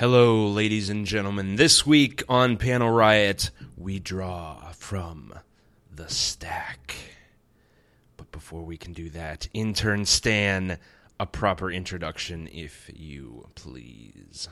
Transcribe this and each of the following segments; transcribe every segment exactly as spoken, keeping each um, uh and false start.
Hello, ladies and gentlemen. This week on Panel Riot, we draw from The Stack. But before we can do that, intern Stan, a proper introduction, if you please.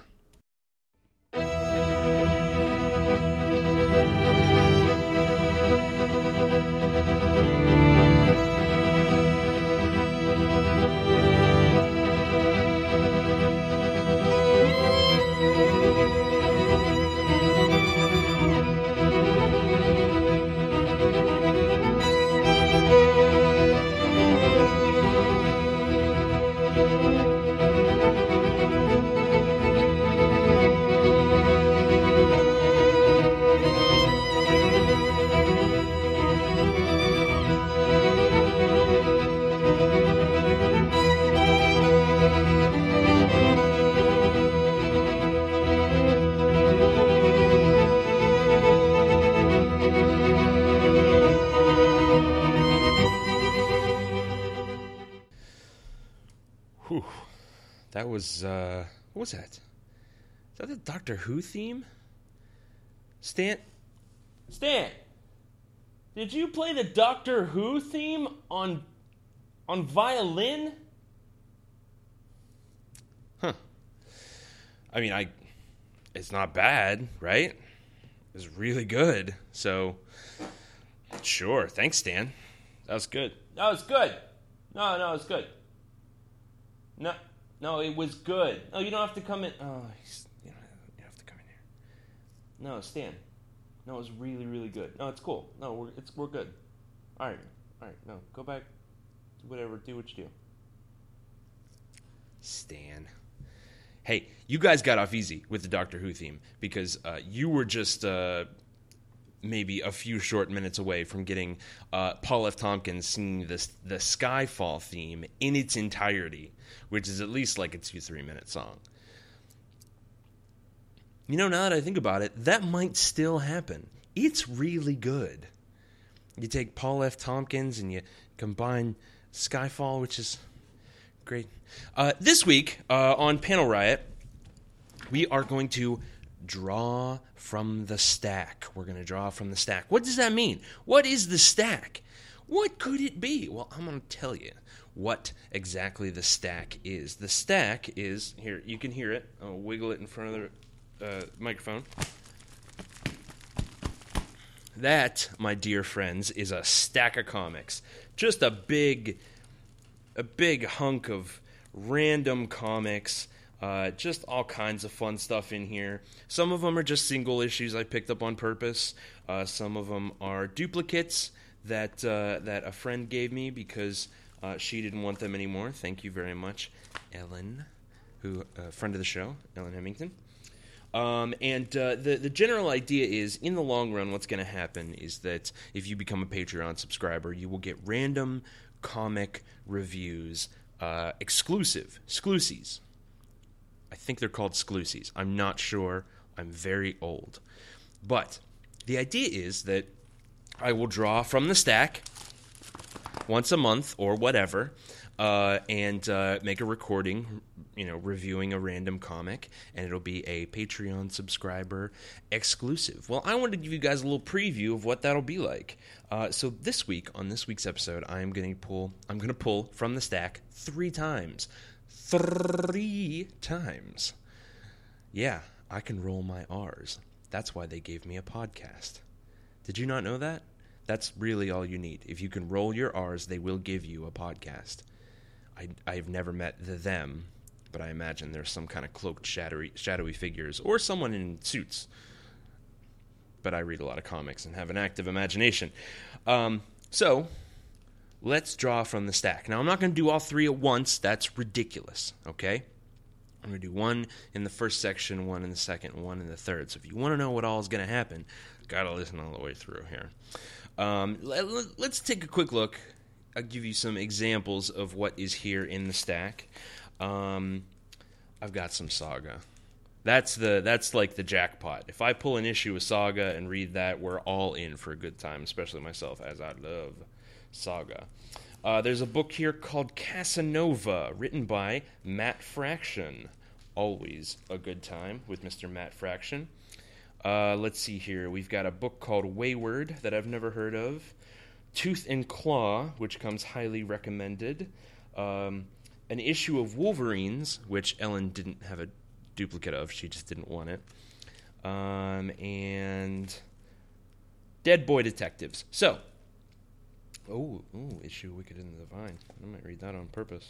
That was, uh, what was that? Is that the Doctor Who theme? Stan? Stan! Did you play the Doctor Who theme on, on violin? Huh. I mean, I, it's not bad, right? It's really good, so, sure. Thanks, Stan. That was good. That was good. No, no, it was good. No. No, it was good. Oh, you don't have to come in. Oh, you don't have to come in here. No, Stan. No, it was really, really good. No, it's cool. No, we're it's we're good. All right, all right. No, go back. Do whatever. Do what you do. Stan. Hey, you guys got off easy with the Doctor Who theme because uh, you were just uh, maybe a few short minutes away from getting uh, Paul F. Tompkins singing this the Skyfall theme in its entirety, which is at least like a two, three-minute song. You know, now that I think about it, that might still happen. It's really good. You take Paul F. Tompkins and you combine Skyfall, which is great. Uh, this week uh, on Panel Riot, we are going to draw from the stack. We're going to draw from the stack. What does that mean? What is the stack? What could it be? Well, I'm going to tell you what exactly the stack is. The stack is, here, you can hear it. I'll wiggle it in front of the uh, microphone. That, my dear friends, is a stack of comics. Just a big, a big hunk of random comics. Uh, just all kinds of fun stuff in here. Some of them are just single issues I picked up on purpose. Uh, some of them are duplicates that uh, that a friend gave me because Uh, she didn't want them anymore. Thank you very much, Ellen, who uh, friend of the show, Ellen Hemmington. Um, and uh, the, the general idea is, in the long run, what's going to happen is that if you become a Patreon subscriber, you will get random comic reviews, uh, exclusive, exclusies. I think they're called exclusies. I'm not sure. I'm very old. But the idea is that I will draw from the stack once a month or whatever, uh, and uh, make a recording, you know, reviewing a random comic, and it'll be a Patreon subscriber exclusive. Well, I wanted to give you guys a little preview of what that'll be like. Uh, so this week, on this week's episode, I'm going to pull, I'm going to pull from the stack three times. Three times. Yeah, I can roll my R's. That's why they gave me a podcast. Did you not know that? That's really all you need. If you can roll your R's, they will give you a podcast. I, I've never met the them, but I imagine there's some kind of cloaked, shadowy, shadowy figures or someone in suits. But I read a lot of comics and have an active imagination. Um, so let's draw from the stack. Now, I'm not going to do all three at once. That's ridiculous, okay? I'm going to do one in the first section, one in the second, and one in the third. So if you want to know what all is going to happen, got to listen all the way through here. Um, let, let's take a quick look. I'll give you some examples of what is here in the stack. Um, I've got some Saga. That's the that's like the jackpot. If I pull an issue of Saga and read that, we're all in for a good time, especially myself, as I love Saga. Uh, there's a book here called Casanova, written by Matt Fraction, always a good time with Mister Matt Fraction. Uh, let's see here. We've got a book called Wayward that I've never heard of. Tooth and Claw, which comes highly recommended. Um, an issue of Wolverines, which Ellen didn't have a duplicate of. She just didn't want it. Um, and Dead Boy Detectives. So, oh, ooh, issue Wicked and the Divine. I might read that on purpose.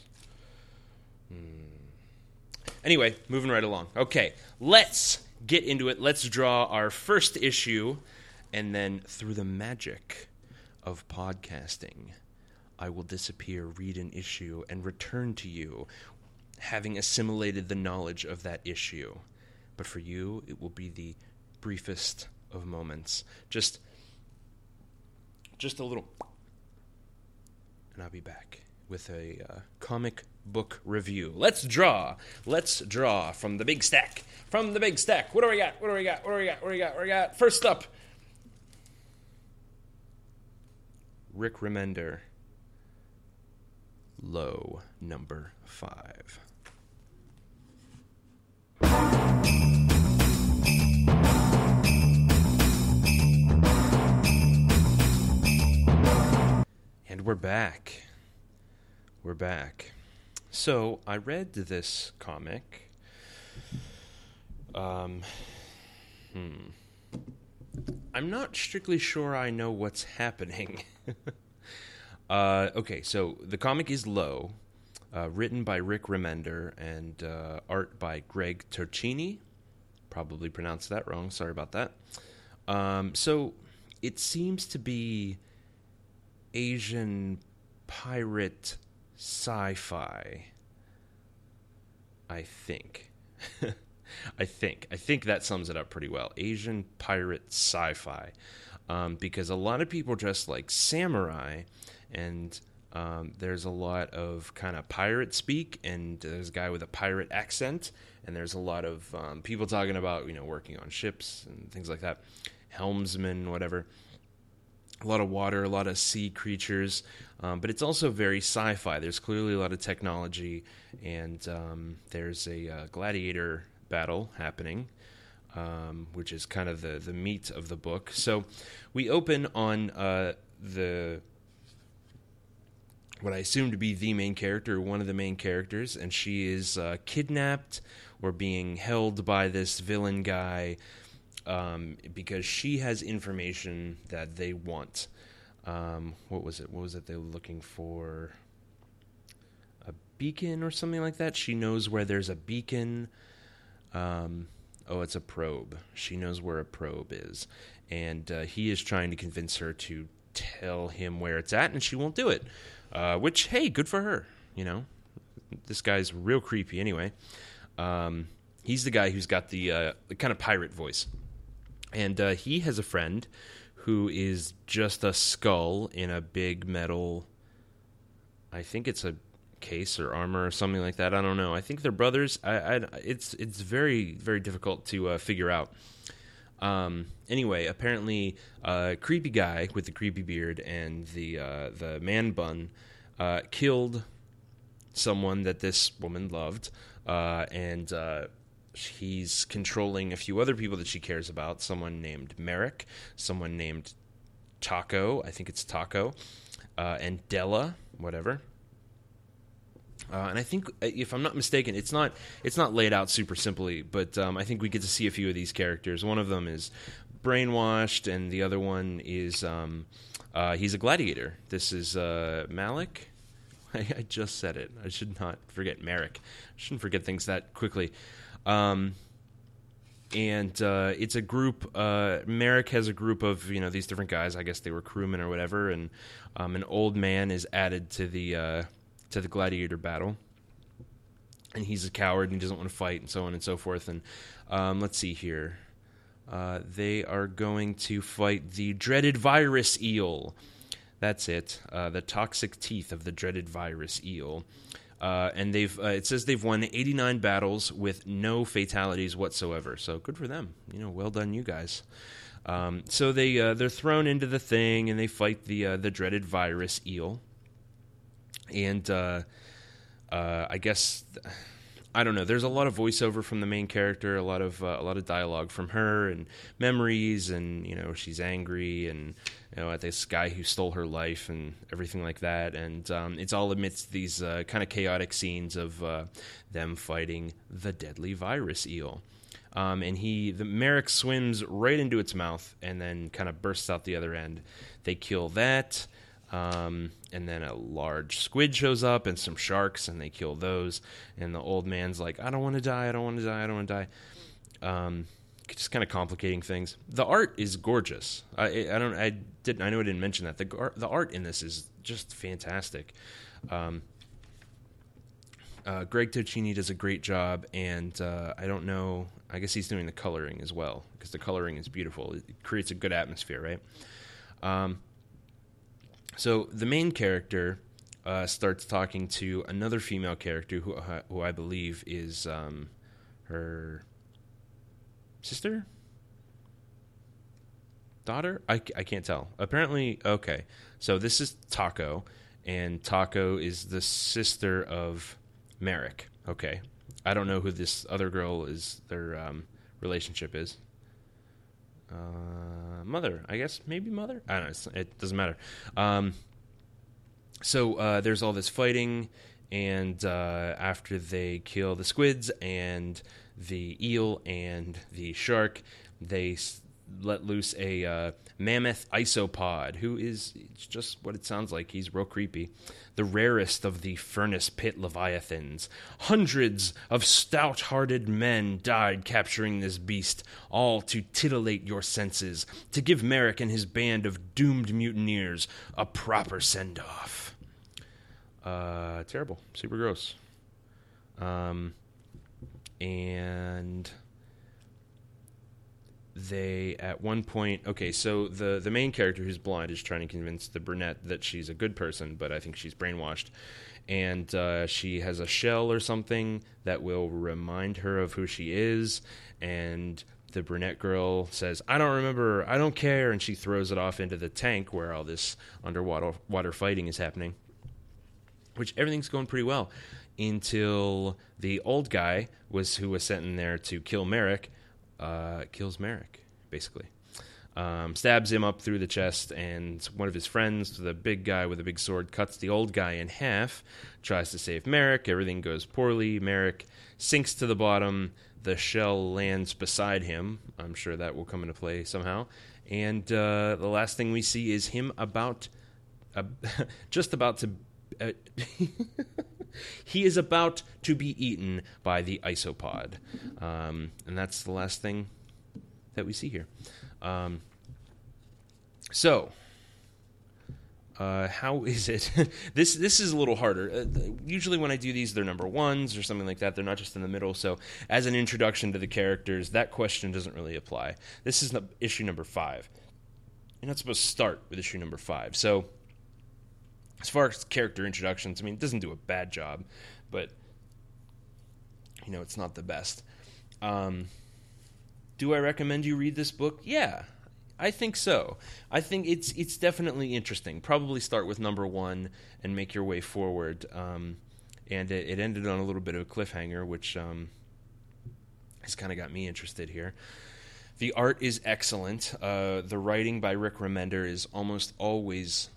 Hmm. Anyway, moving right along. Okay, let's get into it. Let's draw our first issue, and then through the magic of podcasting, I will disappear, read an issue, and return to you, having assimilated the knowledge of that issue. But for you, it will be the briefest of moments. Just, just a little, and I'll be back with a uh, comic book review. Let's draw. Let's draw from the big stack. From the big stack. What do we got? What do we got? What do we got? What do we got? What do we got? First up, Rick Remender, Low, number five. And we're back. We're back. So I read this comic. Um, hmm. I'm not strictly sure I know what's happening. uh, okay, so the comic is Low, uh, written by Rick Remender and uh, art by Greg Tocchini. Probably pronounced that wrong. Sorry about that. Um, so it seems to be Asian pirate sci-fi, I think. I think. I think that sums it up pretty well. Asian pirate sci-fi. Um, because a lot of people dress like samurai, and um, there's a lot of kind of pirate speak, and there's a guy with a pirate accent, and there's a lot of um, people talking about, you know, working on ships and things like that. Helmsman, whatever. A lot of water, a lot of sea creatures, um, but it's also very sci-fi. There's clearly a lot of technology, and um, there's a uh, gladiator battle happening, um, which is kind of the, the meat of the book. So we open on uh, the what I assume to be the main character, one of the main characters, and she is uh, kidnapped or being held by this villain guy, Um, because she has information that they want. Um, what was it? What was it they were looking for? A beacon or something like that? She knows where there's a beacon. Um, oh, it's a probe. She knows where a probe is. And uh, he is trying to convince her to tell him where it's at, and she won't do it. Uh, which, hey, good for her. You know, this guy's real creepy anyway. Um, he's the guy who's got the, uh, the kind of pirate voice. And uh, he has a friend who is just a skull in a big metal, I think it's a case or armor or something like that. I don't know. I think they're brothers. I, I, it's it's very, very difficult to uh, figure out. Um, anyway, apparently a creepy guy with the creepy beard and the, uh, the man bun uh, killed someone that this woman loved. Uh, and... Uh, He's controlling a few other people that she cares about, someone named Merrick, someone named Taco, I think it's Taco, uh, and Della, whatever. Uh, and I think, if I'm not mistaken, it's not it's not laid out super simply, but um, I think we get to see a few of these characters. One of them is brainwashed, and the other one is, um, uh, he's a gladiator. This is uh, Malik. I, I just said it. I should not forget Merrick. I shouldn't forget things that quickly. Um, and, uh, it's a group, uh, Merrick has a group of, you know, these different guys, I guess they were crewmen or whatever. And, um, an old man is added to the, uh, to the gladiator battle, and he's a coward and he doesn't want to fight and so on and so forth. And, um, let's see here. Uh, they are going to fight the dreaded virus eel. That's it. Uh, the toxic teeth of the dreaded virus eel. Uh, and they've uh, it says they've won eighty-nine battles with no fatalities whatsoever. So good for them. You know, well done, you guys. Um, so they, uh, they're thrown into the thing, and they fight the uh, the dreaded virus eel. And uh, uh, I guess... Th- I don't know. There's a lot of voiceover from the main character, a lot of uh, a lot of dialogue from her, and memories, and you know she's angry, and you know at this guy who stole her life, and everything like that. And um, it's all amidst these uh, kind of chaotic scenes of uh, them fighting the deadly virus eel. Um, and he, the Merrick swims right into its mouth, and then kind of bursts out the other end. They kill that. Um, and then a large squid shows up and some sharks, and they kill those. And the old man's like, I don't want to die. I don't want to die. I don't want to die. Um, just kind of complicating things. The art is gorgeous. I, I don't, I didn't, I know I didn't mention that. The, the art in this is just fantastic. Um, uh, Greg Tocchini does a great job. And, uh, I don't know, I guess he's doing the coloring as well, because the coloring is beautiful. It creates a good atmosphere, right? Um, So the main character uh, starts talking to another female character who, uh, who I believe is um, her sister, daughter. I, I can't tell. Apparently, okay. So this is Taco, and Taco is the sister of Merrick. Okay, I don't know who this other girl is. Their um, relationship is. Uh, mother, I guess maybe mother. I don't know. It doesn't matter. Um, so uh, there's all this fighting, and uh, after they kill the squids and the eel and the shark, they s- let loose a uh, mammoth isopod, who is just what it sounds like. He's real creepy. The rarest of the furnace pit leviathans. Hundreds of stout-hearted men died capturing this beast, all to titillate your senses, to give Merrick and his band of doomed mutineers a proper send-off. Uh, terrible. Super gross. Um, and... They, at one point... Okay, so the, the main character who's blind is trying to convince the brunette that she's a good person, but I think she's brainwashed. And uh, she has a shell or something that will remind her of who she is. And the brunette girl says, I don't remember, I don't care. And she throws it off into the tank where all this underwater water fighting is happening. Which, everything's going pretty well. Until the old guy was who was sent in there to kill Merrick... Uh, kills Merrick, basically. Um, stabs him up through the chest, and one of his friends, the big guy with a big sword, cuts the old guy in half, tries to save Merrick. Everything goes poorly. Merrick sinks to the bottom. The shell lands beside him. I'm sure that will come into play somehow. And uh, the last thing we see is him about... Uh, just about to... Uh, he is about to be eaten by the isopod. Um, and that's the last thing that we see here. Um, so, uh, how is it? this this is a little harder. Uh, usually when I do these, they're number ones or something like that. They're not just in the middle. So as an introduction to the characters, that question doesn't really apply. This is issue number five. You're not supposed to start with issue number five. So... As far as character introductions, I mean, it doesn't do a bad job, but, you know, it's not the best. Um, do I recommend you read this book? Yeah, I think so. I think it's it's definitely interesting. Probably start with number one and make your way forward. Um, and it, it ended on a little bit of a cliffhanger, which um, has kind of got me interested here. The art is excellent. Uh, the writing by Rick Remender is almost always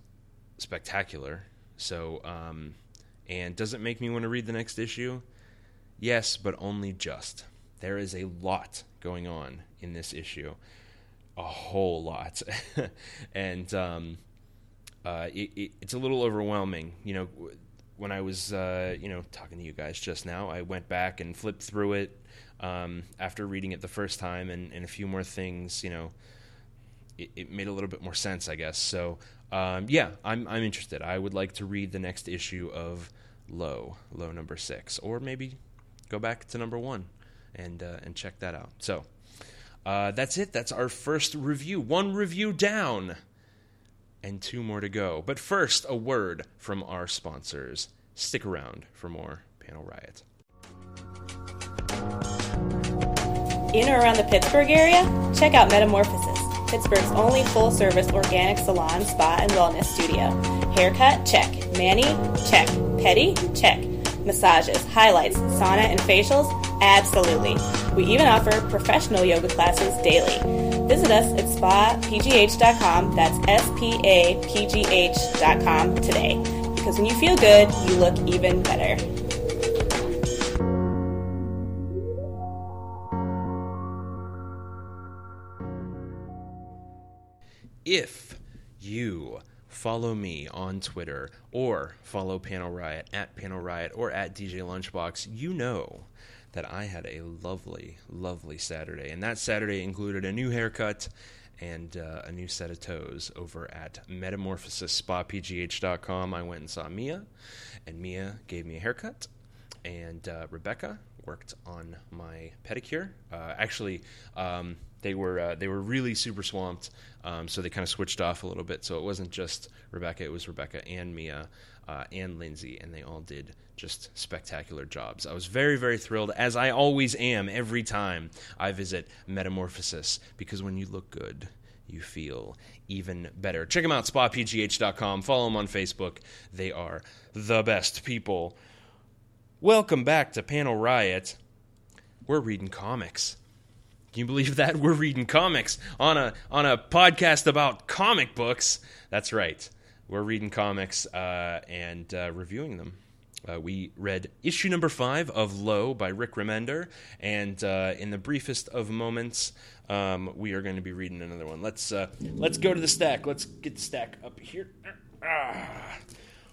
spectacular. So um and does it make me want to read the next issue? Yes, but only just. There is a lot going on in this issue, a whole lot. and um uh it, it, it's a little overwhelming. You know, when I was uh you know talking to you guys just now, I went back and flipped through it um after reading it the first time, and, and a few more things, you know, it, it made a little bit more sense, I guess. So Um, yeah, I'm I'm interested. I would like to read the next issue of Low, Low number six, or maybe go back to number one and uh, and check that out. So uh, that's it. That's our first review. One review down, and two more to go. But first, a word from our sponsors. Stick around for more Panel Riot. In or around the Pittsburgh area? Check out Metamorphosis, Pittsburgh's only full-service organic salon, spa, and wellness studio. Haircut? Check. Mani? Check. Pedi? Check. massages, highlights, sauna and facials? Absolutely. We even offer professional yoga classes daily. Visit us at spa p g h dot com, that's S P A P G H dot com today, because when you feel good, you look even better. If you follow me on Twitter or follow Panel Riot at Panel Riot or at D J Lunchbox, you know that I had a lovely, lovely Saturday. And that Saturday included a new haircut and uh, a new set of toes over at Metamorphosis Spa P G H dot com. I went and saw Mia, and Mia gave me a haircut, and uh, Rebecca worked on my pedicure. Uh, actually, um, They were uh, they were really super swamped, um, so they kind of switched off a little bit. So it wasn't just Rebecca; it was Rebecca and Mia uh, and Lindsay, and they all did just spectacular jobs. I was very, very thrilled, as I always am every time I visit Metamorphosis, because when you look good, you feel even better. Check them out, spa p g h dot com. Follow them on Facebook. They are the best people. Welcome back to Panel Riot. We're reading comics. Can you believe that? We're reading comics on a on a podcast about comic books. That's right. We're reading comics uh, and uh, reviewing them. Uh, we read issue number five of Low by Rick Remender. And uh, in the briefest of moments, um, we are going to be reading another one. Let's uh, let's go to the stack. Let's get the stack up here. Ah.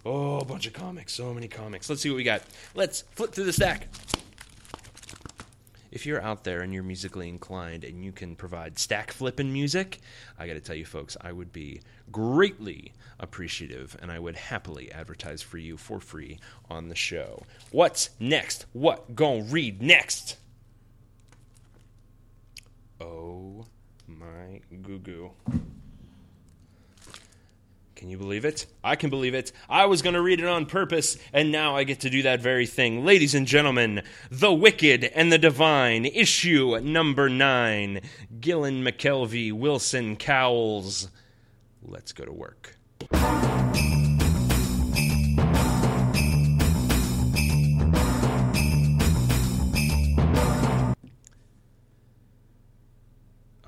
Oh, a bunch of comics. So many comics. Let's see what we got. Let's flip through the stack. If you're out there and you're musically inclined and you can provide stack flipping music, I got to tell you folks, I would be greatly appreciative, and I would happily advertise for you for free on the show. What's next? What gonna read next? Oh my goo goo. Can you believe it? I can believe it. I was going to read it on purpose, and now I get to do that very thing. Ladies and gentlemen, The Wicked and the Divine, issue number nine. Gillen, McKelvey, Wilson, Cowles. Let's go to work.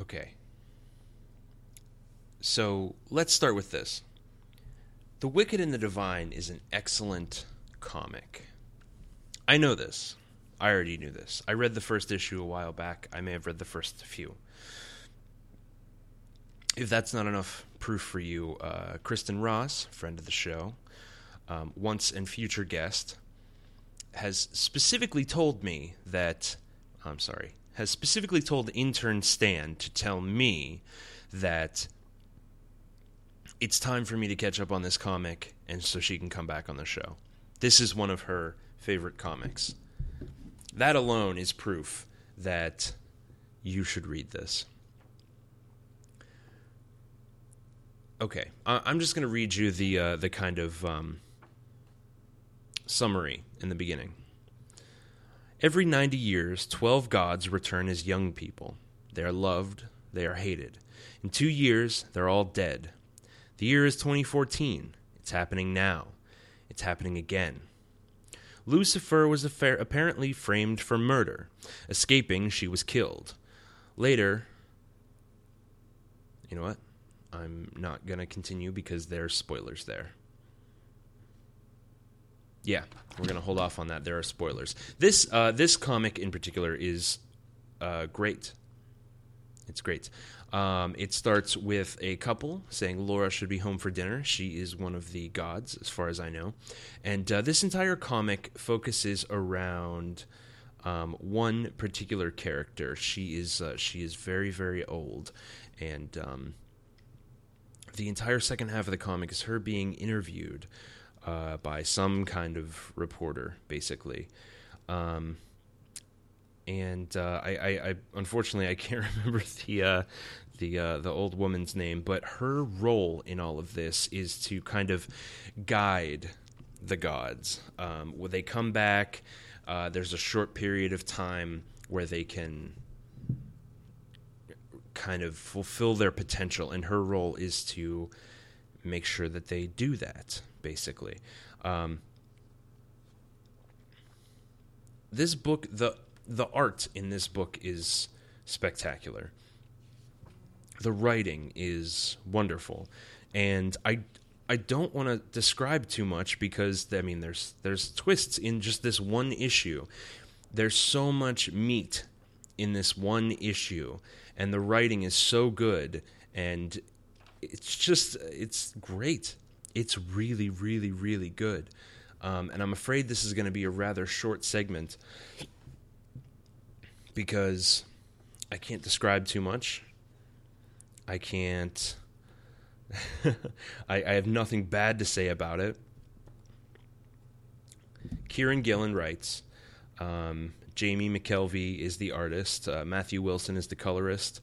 Okay. So let's start with this. The Wicked and the Divine is an excellent comic. I know this. I already knew this. I read the first issue a while back. I may have read the first few. If that's not enough proof for you, uh, Kristen Ross, friend of the show, um, once and future guest, has specifically told me that, I'm sorry, has specifically told intern Stan to tell me that it's time for me to catch up on this comic, and so she can come back on the show. This is one of her favorite comics. That alone is proof that you should read this. Okay, I'm just going to read you the uh, the kind of um, summary in the beginning. Every ninety years, twelve gods return as young people. They are loved, they are hated. In two years, they're all dead. The year is twenty fourteen. It's happening now. It's happening again. Lucifer was affair- apparently framed for murder. Escaping, she was killed. Later, you know what? I'm not going to continue because there's spoilers there. Yeah, we're going to hold off on that. There are spoilers. This uh, this comic in particular is uh, great. It's great. Um, it starts with a couple saying Laura should be home for dinner. She is one of the gods, as far as I know. And uh, this entire comic focuses around um, one particular character. She is uh, she is very, very old. And um, the entire second half of the comic is her being interviewed uh, by some kind of reporter, basically. Um And uh, I, I, I, unfortunately, I can't remember the uh, the uh, the old woman's name, but her role in all of this is to kind of guide the gods. Um, when they come back, uh, there's a short period of time where they can kind of fulfill their potential, and her role is to make sure that they do that, basically. Um, this book, the the art in this book is spectacular. The writing is wonderful, and I I don't want to describe too much because I mean there's there's twists in just this one issue. There's so much meat in this one issue, and the writing is so good, and it's just it's great. It's really, really, really good, um, and I'm afraid this is going to be a rather short segment because I can't describe too much. I can't, I, I have nothing bad to say about it. Kieran Gillen writes, um, Jamie McKelvey is the artist, uh, Matthew Wilson is the colorist,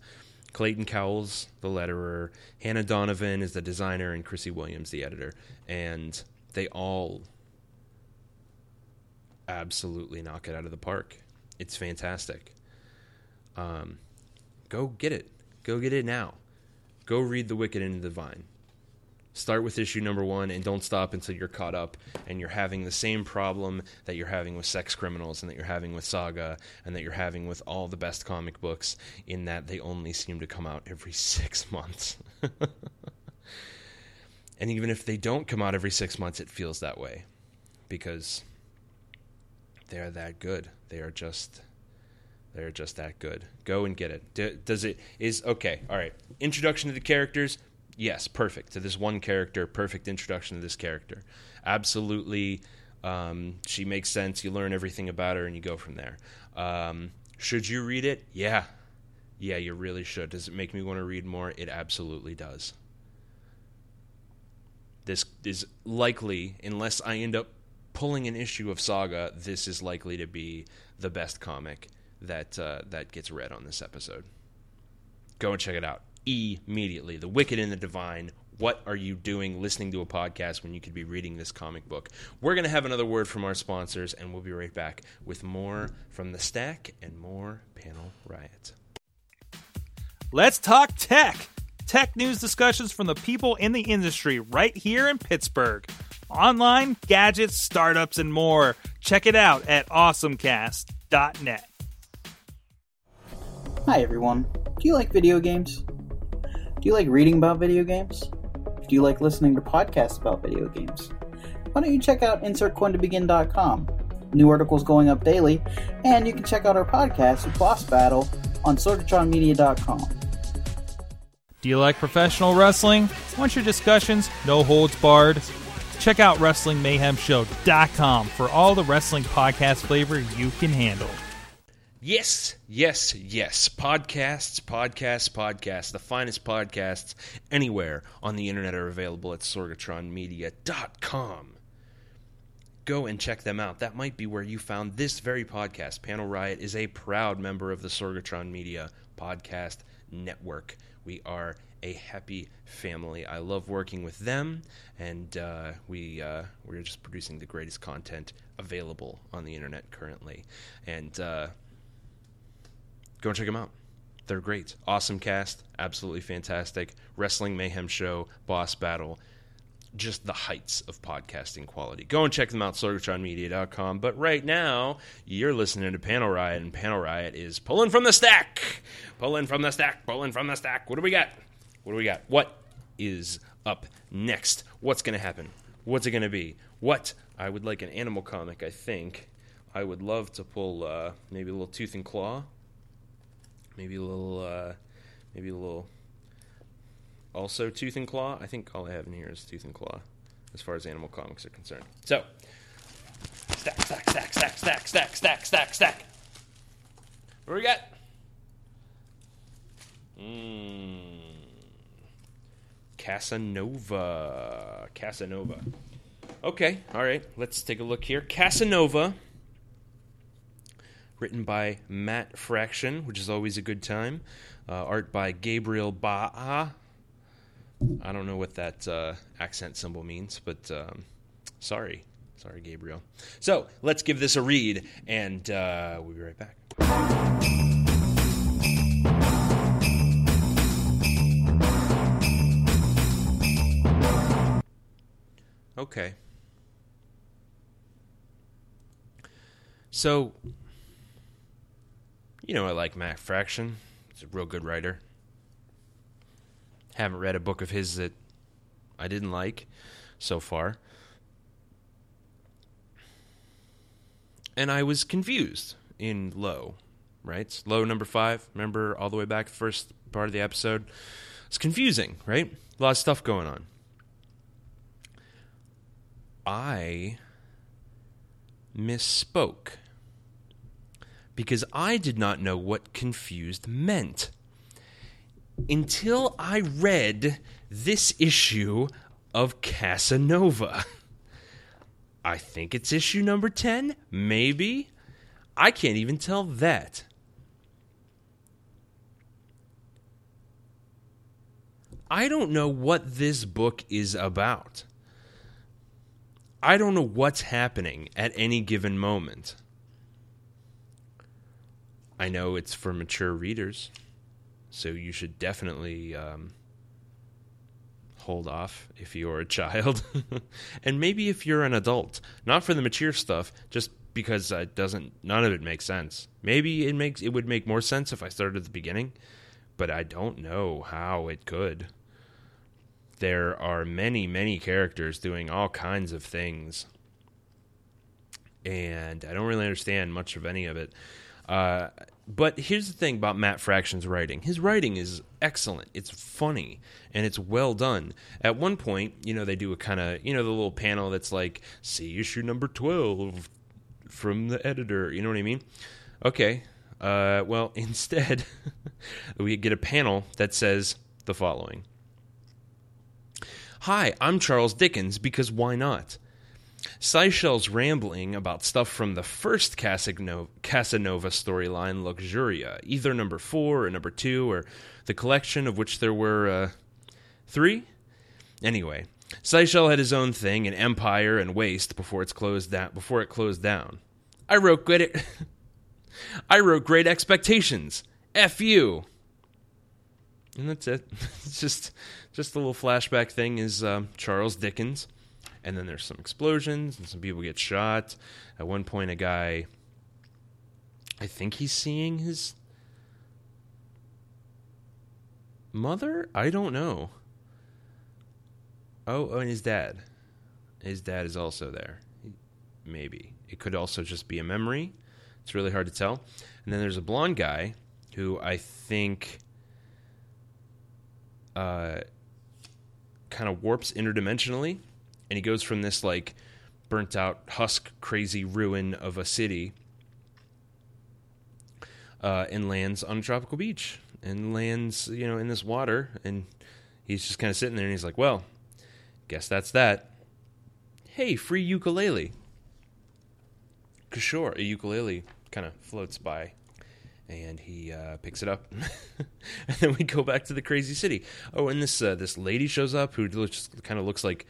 Clayton Cowles, the letterer, Hannah Donovan is the designer, and Chrissy Williams, the editor. And they all absolutely knock it out of the park. It's fantastic. Um, go get it. Go get it now. Go read The Wicked and the Divine. Start with issue number one and don't stop until you're caught up and you're having the same problem that you're having with Sex Criminals and that you're having with Saga and that you're having with all the best comic books in that they only seem to come out every six months. And even if they don't come out every six months, it feels that way because they are that good. They are just... They're just that good. Go and get it. Does it is okay. All right. Introduction to the characters. Yes, perfect. To this one character, perfect introduction to this character. Absolutely. Um, she makes sense. You learn everything about her and you go from there. Um, should you read it? Yeah. Yeah, you really should. Does it make me want to read more? It absolutely does. This is likely, unless I end up pulling an issue of Saga, this is likely to be the best comic that uh, that gets read on this episode. Go and check it out immediately. The Wicked and the Divine. What are you doing listening to a podcast when you could be reading this comic book? We're going to have another word from our sponsors, and we'll be right back with more from The Stack and more Panel Riot. Let's talk tech. Tech news discussions from the people in the industry right here in Pittsburgh. Online, gadgets, startups, and more. Check it out at awesome cast dot net. Hi everyone, do you like video games? Do you like reading about video games? Do you like listening to podcasts about video games? Why don't you check out insert coin to begin dot com? New articles going up daily, and you can check out our podcast, Boss Battle, on sorgatron media dot com. Do you like professional wrestling? Want your discussions? No holds barred. Check out wrestling mayhem show dot com for all the wrestling podcast flavor you can handle. Yes, yes, yes. Podcasts, podcasts, podcasts. The finest podcasts anywhere on the internet are available at sorgatron media dot com. Go and check them out. That might be where you found this very podcast. Panel Riot is a proud member of the Sorgatron Media Podcast Network. We are a happy family. I love working with them, and uh, we uh, we're just producing the greatest content available on the internet currently. And... Uh, Go and check them out. They're great. Awesome cast. Absolutely fantastic. Wrestling Mayhem Show, Boss Battle. Just the heights of podcasting quality. Go and check them out, sorgatron media dot com. But right now, you're listening to Panel Riot, and Panel Riot is pulling from the stack. Pulling from the stack. Pulling from the stack. What do we got? What do we got? What is up next? What's going to happen? What's it going to be? What? I would like an animal comic, I think. I would love to pull uh, maybe a little Tooth and Claw. Maybe a little, uh, maybe a little, also Tooth and Claw. I think all I have in here is Tooth and Claw, as far as animal comics are concerned. So, stack, stack, stack, stack, stack, stack, stack, stack, stack. What do we got? Mmm. Casanova. Casanova. Okay, all right, let's take a look here. Casanova. Written by Matt Fraction, which is always a good time. Uh, art by Gabriel Ba. I don't know what that uh, accent symbol means, but um, sorry. Sorry, Gabriel. So let's give this a read, and uh, we'll be right back. Okay. So, you know, I like Matt Fraction. He's a real good writer. Haven't read a book of his that I didn't like so far. And I was confused in Low, right? It's Low number five. Remember all the way back, first part of the episode? It's confusing, right? A lot of stuff going on. I misspoke because I did not know what confused meant until I read this issue of Casanova. I think it's issue number ten, maybe. I can't even tell that. I don't know what this book is about. I don't know what's happening at any given moment. I know it's for mature readers, so you should definitely um, hold off if you're a child. And maybe if you're an adult. Not for the mature stuff, just because it doesn't, none of it makes sense. Maybe it makes it would make more sense if I started at the beginning, but I don't know how it could. There are many, many characters doing all kinds of things. And I don't really understand much of any of it. Uh, but here's the thing about Matt Fraction's writing. His writing is excellent. It's funny. And it's well done. At one point, you know, they do a kind of, you know, the little panel that's like, see issue number twelve from the editor. You know what I mean? Okay. Uh, well, instead, we get a panel that says the following. Hi, I'm Charles Dickens, because why not? Seychelles rambling about stuff from the first Casanova storyline, Luxuria, either number four or number two, or the collection of which there were uh, three? Anyway, Seychelles had his own thing, an empire and waste, before, it's closed da- before it closed down. I wrote great, I wrote Great Expectations. F you. And that's it. It's just... Just the little flashback thing is um, Charles Dickens. And then there's some explosions and some people get shot. At one point, a guy, I think he's seeing his mother? I don't know. Oh, oh and his dad. His dad is also there. Maybe. It could also just be a memory. It's really hard to tell. And then there's a blonde guy who I think... Uh, kind of warps interdimensionally, and he goes from this like burnt out husk crazy ruin of a city uh, and lands on a tropical beach and lands, you know, in this water, and he's just kind of sitting there and he's like, well, guess that's that. Hey, free ukulele. Cause sure, a ukulele kind of floats by. And he uh, picks it up, and then we go back to the crazy city. Oh, and this uh, this lady shows up who just kind of looks like...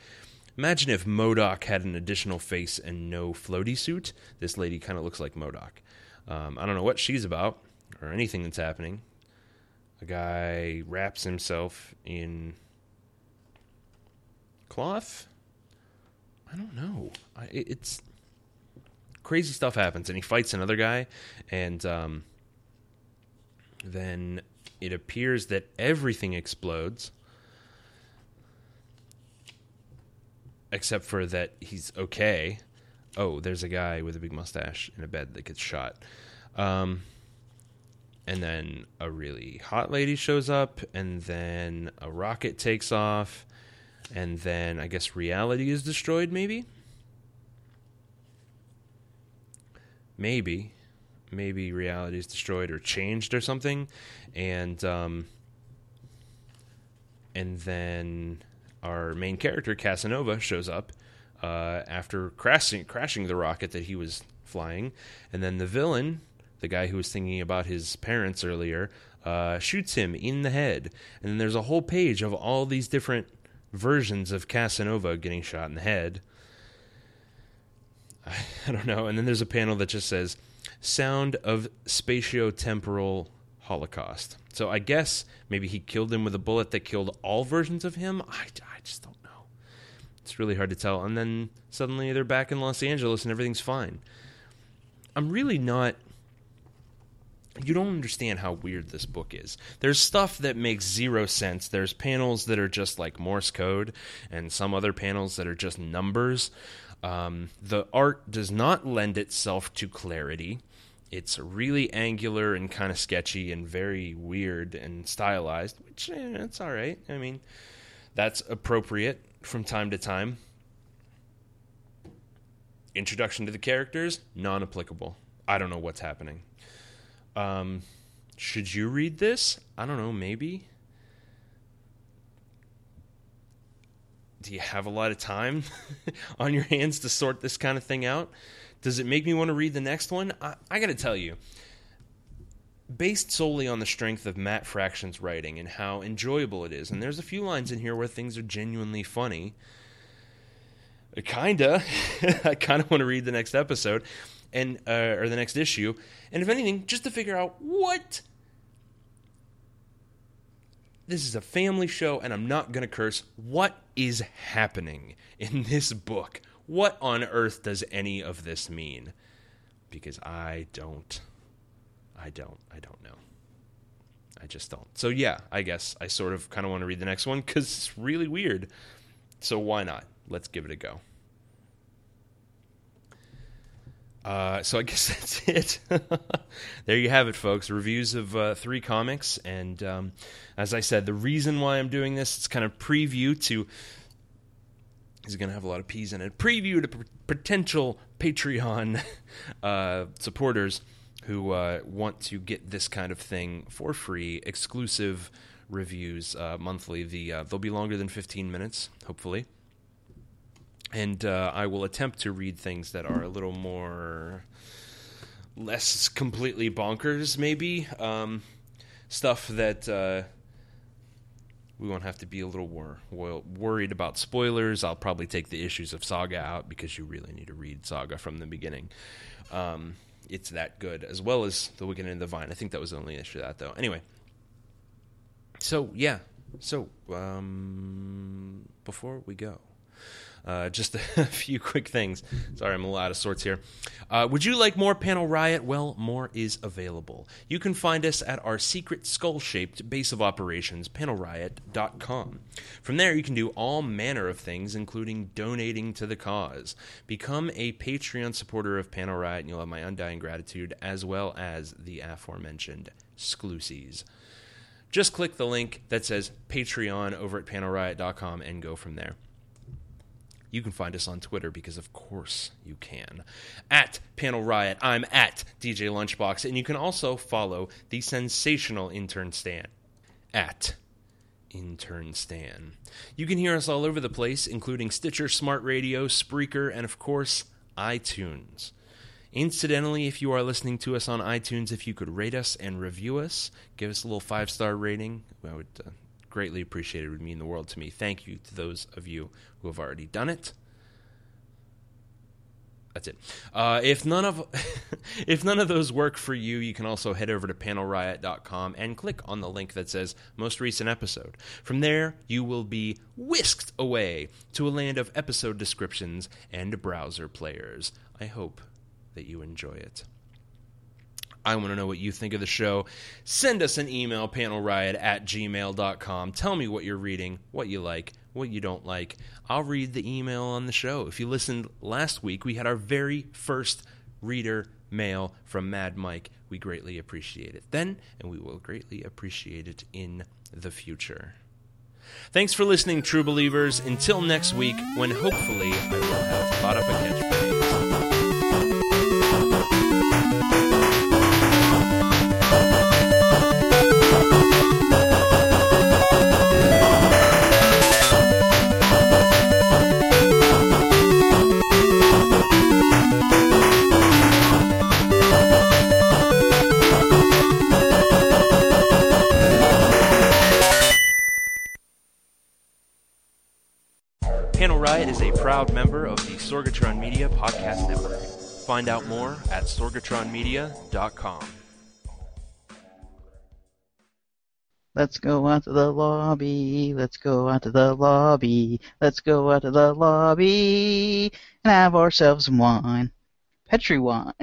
Imagine if M O D O K had an additional face and no floaty suit. This lady kind of looks like M O D O K. Um, I don't know what she's about or anything that's happening. A guy wraps himself in cloth? I don't know. I, it's crazy stuff happens, and he fights another guy, and... Um, then it appears that everything explodes, except for that he's okay. Oh, there's a guy with a big mustache in a bed that gets shot. Um, and then a really hot lady shows up, and then a rocket takes off, and then I guess reality is destroyed, maybe? Maybe. Maybe reality is destroyed or changed or something, and um, and then our main character Casanova shows up uh, after crashing crashing the rocket that he was flying, and then the villain, the guy who was thinking about his parents earlier, uh, shoots him in the head, and then there's a whole page of all these different versions of Casanova getting shot in the head. I, I don't know, and then there's a panel that just says. Sound of spatio-temporal holocaust. So I guess maybe he killed him with a bullet that killed all versions of him. I, I just don't know. It's really hard to tell. And then suddenly they're back in Los Angeles and everything's fine. I'm really not... You don't understand how weird this book is. There's stuff that makes zero sense. There's panels that are just like Morse code, and some other panels that are just numbers. Um, the art does not lend itself to clarity. It's really angular and kind of sketchy and very weird and stylized, which, eh, it's all right. I mean, that's appropriate from time to time. Introduction to the characters, non-applicable. I don't know what's happening. Um, should you read this? I don't know, maybe. Do you have a lot of time on your hands to sort this kind of thing out? Does it make me want to read the next one? I, I got to tell you, based solely on the strength of Matt Fraction's writing and how enjoyable it is, and there's a few lines in here where things are genuinely funny, kinda, I kind of want to read the next episode. And uh, or the next issue, and if anything, just to figure out what... This is a family show, and I'm not going to curse. What is happening in this book? What on earth does any of this mean? Because I don't, I don't, I don't know. I just don't. So yeah, I guess I sort of kind of want to read the next one, because it's really weird. So why not? Let's give it a go. Uh, so I guess that's it. There you have it, folks. Reviews of uh, three comics. And um, as I said, the reason why I'm doing this, it's kind of preview to... It's going to have a lot of P's in it. Preview to p- potential Patreon uh, supporters who uh, want to get this kind of thing for free. Exclusive reviews uh, monthly. The uh, they'll be longer than fifteen minutes, hopefully. And uh, I will attempt to read things that are a little more, less completely bonkers, maybe. Um, stuff that uh, we won't have to be a little wor- wor- worried about spoilers. I'll probably take the issues of Saga out, because you really need to read Saga from the beginning. Um, it's that good, as well as The Wicked and the Divine. I think that was the only issue of that, though. Anyway. So, yeah. So, um, before we go... Uh, just a few quick things. Sorry, I'm a little out of sorts here. Uh, would you like more Panel Riot? Well, more is available. You can find us at our secret skull-shaped base of operations, Panel Riot dot com. From there, you can do all manner of things, including donating to the cause. Become a Patreon supporter of Panel Riot, and you'll have my undying gratitude, as well as the aforementioned exclusies. Just click the link that says Patreon over at Panel Riot dot com and go from there. You can find us on Twitter, because of course you can. At Panel Riot, I'm at D J Lunchbox, and you can also follow the sensational Intern Stan at Intern Stan. You can hear us all over the place, including Stitcher, Smart Radio, Spreaker, and of course, iTunes. Incidentally, if you are listening to us on iTunes, if you could rate us and review us, give us a little five-star rating, I would... Uh, greatly appreciated. It would mean the world to me. Thank you to those of you who have already done it. That's it. Uh, if none of if none of those work for you, you can also head over to Panel Riot dot com and click on the link that says Most Recent Episode. From there, you will be whisked away to a land of episode descriptions and browser players. I hope that you enjoy it. I want to know what you think of the show. Send us an email, panelriot at gmail dot com. Tell me what you're reading, what you like, what you don't like. I'll read the email on the show. If you listened last week, we had our very first reader mail from Mad Mike. We greatly appreciate it then, and we will greatly appreciate it in the future. Thanks for listening, true believers. Until next week, when hopefully I will have thought up a catchphrase. Panel Riot is a proud member of the Sorgatron Media Podcast Network. Find out more at Sorgatron Media dot com. Let's go out to the lobby, let's go out to the lobby, let's go out to the lobby and have ourselves some wine. Petri wine.